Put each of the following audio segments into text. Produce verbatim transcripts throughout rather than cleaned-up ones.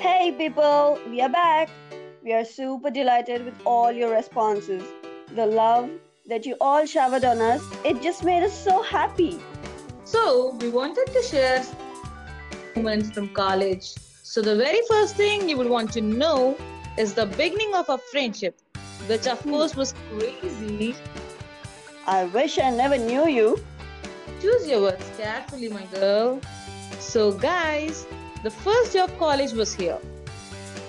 Hey people, we are back. We are super delighted with all your responses. The love that you all showered on us, it just made us so happy. So we wanted to share moments from college. So the very first thing you would want to know is the beginning of our friendship, which of course was crazy. I wish I never knew you. Choose your words carefully, my girl. So guys, the first day of college was here,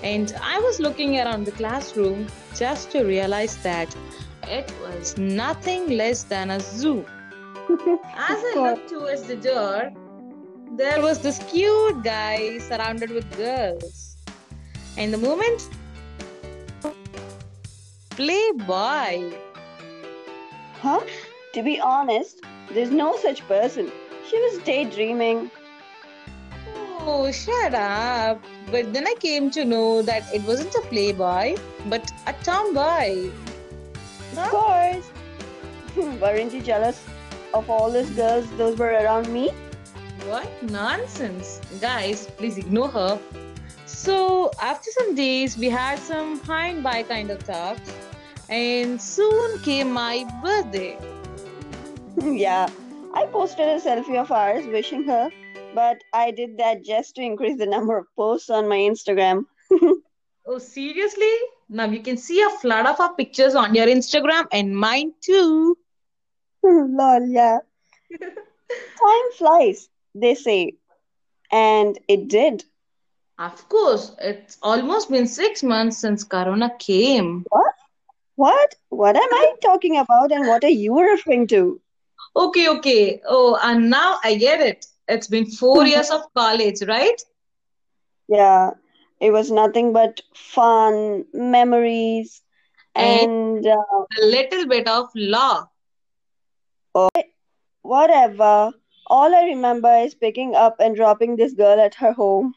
and I was looking around the classroom just to realize that it was nothing less than a zoo. As I looked towards the door, there was this cute guy surrounded with girls, and the moment playboy. Huh? To be honest, there's no such person. She was daydreaming. Oh, shut up. But then I came to know that it wasn't a playboy, but a tomboy. Huh? Of course. Weren't you jealous of all those girls those were around me? What nonsense. Guys, please ignore her. So, after some days, we had some high and bye kind of talks. And soon came my birthday. Yeah, I posted a selfie of ours wishing her. But I did that just to increase the number of posts on my Instagram. Oh, seriously? Now you can see a flood of our pictures on your Instagram and mine too. Lol, yeah. Time flies, they say. And it did. Of course. It's almost been six months since Corona came. What? What? What am I talking about and what are you referring to? Okay, okay. Oh, and now I get it. It's been four years of college, right? Yeah, it was nothing but fun, memories, and, and uh, a little bit of law. Oh, whatever. All I remember is picking up and dropping this girl at her home.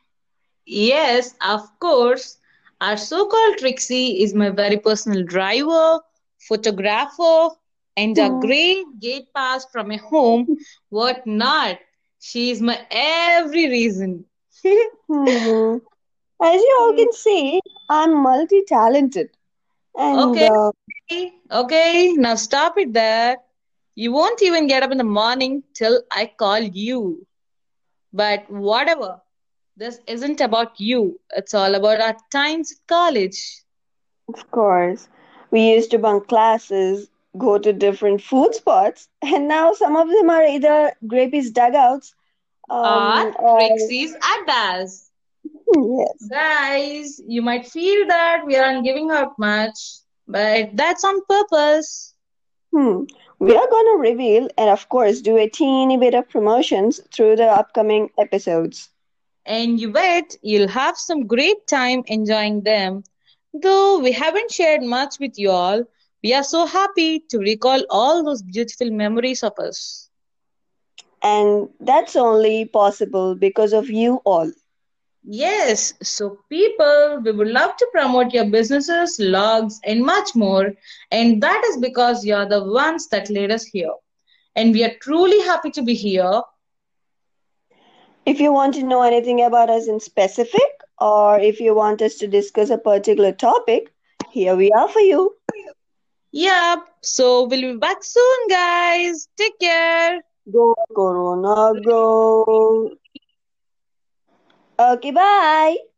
Yes, of course. Our so-called Trixie is my very personal driver, photographer, and a great gate pass from a home, what not. She is my every reason. Mm-hmm. As you all can see, I'm multi-talented. And, okay. Uh, okay, now stop it there. You won't even get up in the morning till I call you. But whatever, this isn't about you. It's all about our times at college. Of course. We used to bunk classes, go to different food spots, and now some of them are either Grapey's dugouts um, or Rexie's Addas. Yes. Guys, you might feel that we aren't giving up much, but that's on purpose. Hmm. We are going to reveal and, of course, do a teeny bit of promotions through the upcoming episodes. And you bet you'll have some great time enjoying them. Though we haven't shared much with you all, we are so happy to recall all those beautiful memories of us. And that's only possible because of you all. Yes. So people, we would love to promote your businesses, logs, and much more. And that is because you're the ones that led us here. And we are truly happy to be here. If you want to know anything about us in specific, or if you want us to discuss a particular topic, here we are for you. Yep. So we'll be back soon, guys. Take care. Go, Corona, go. Okay, bye.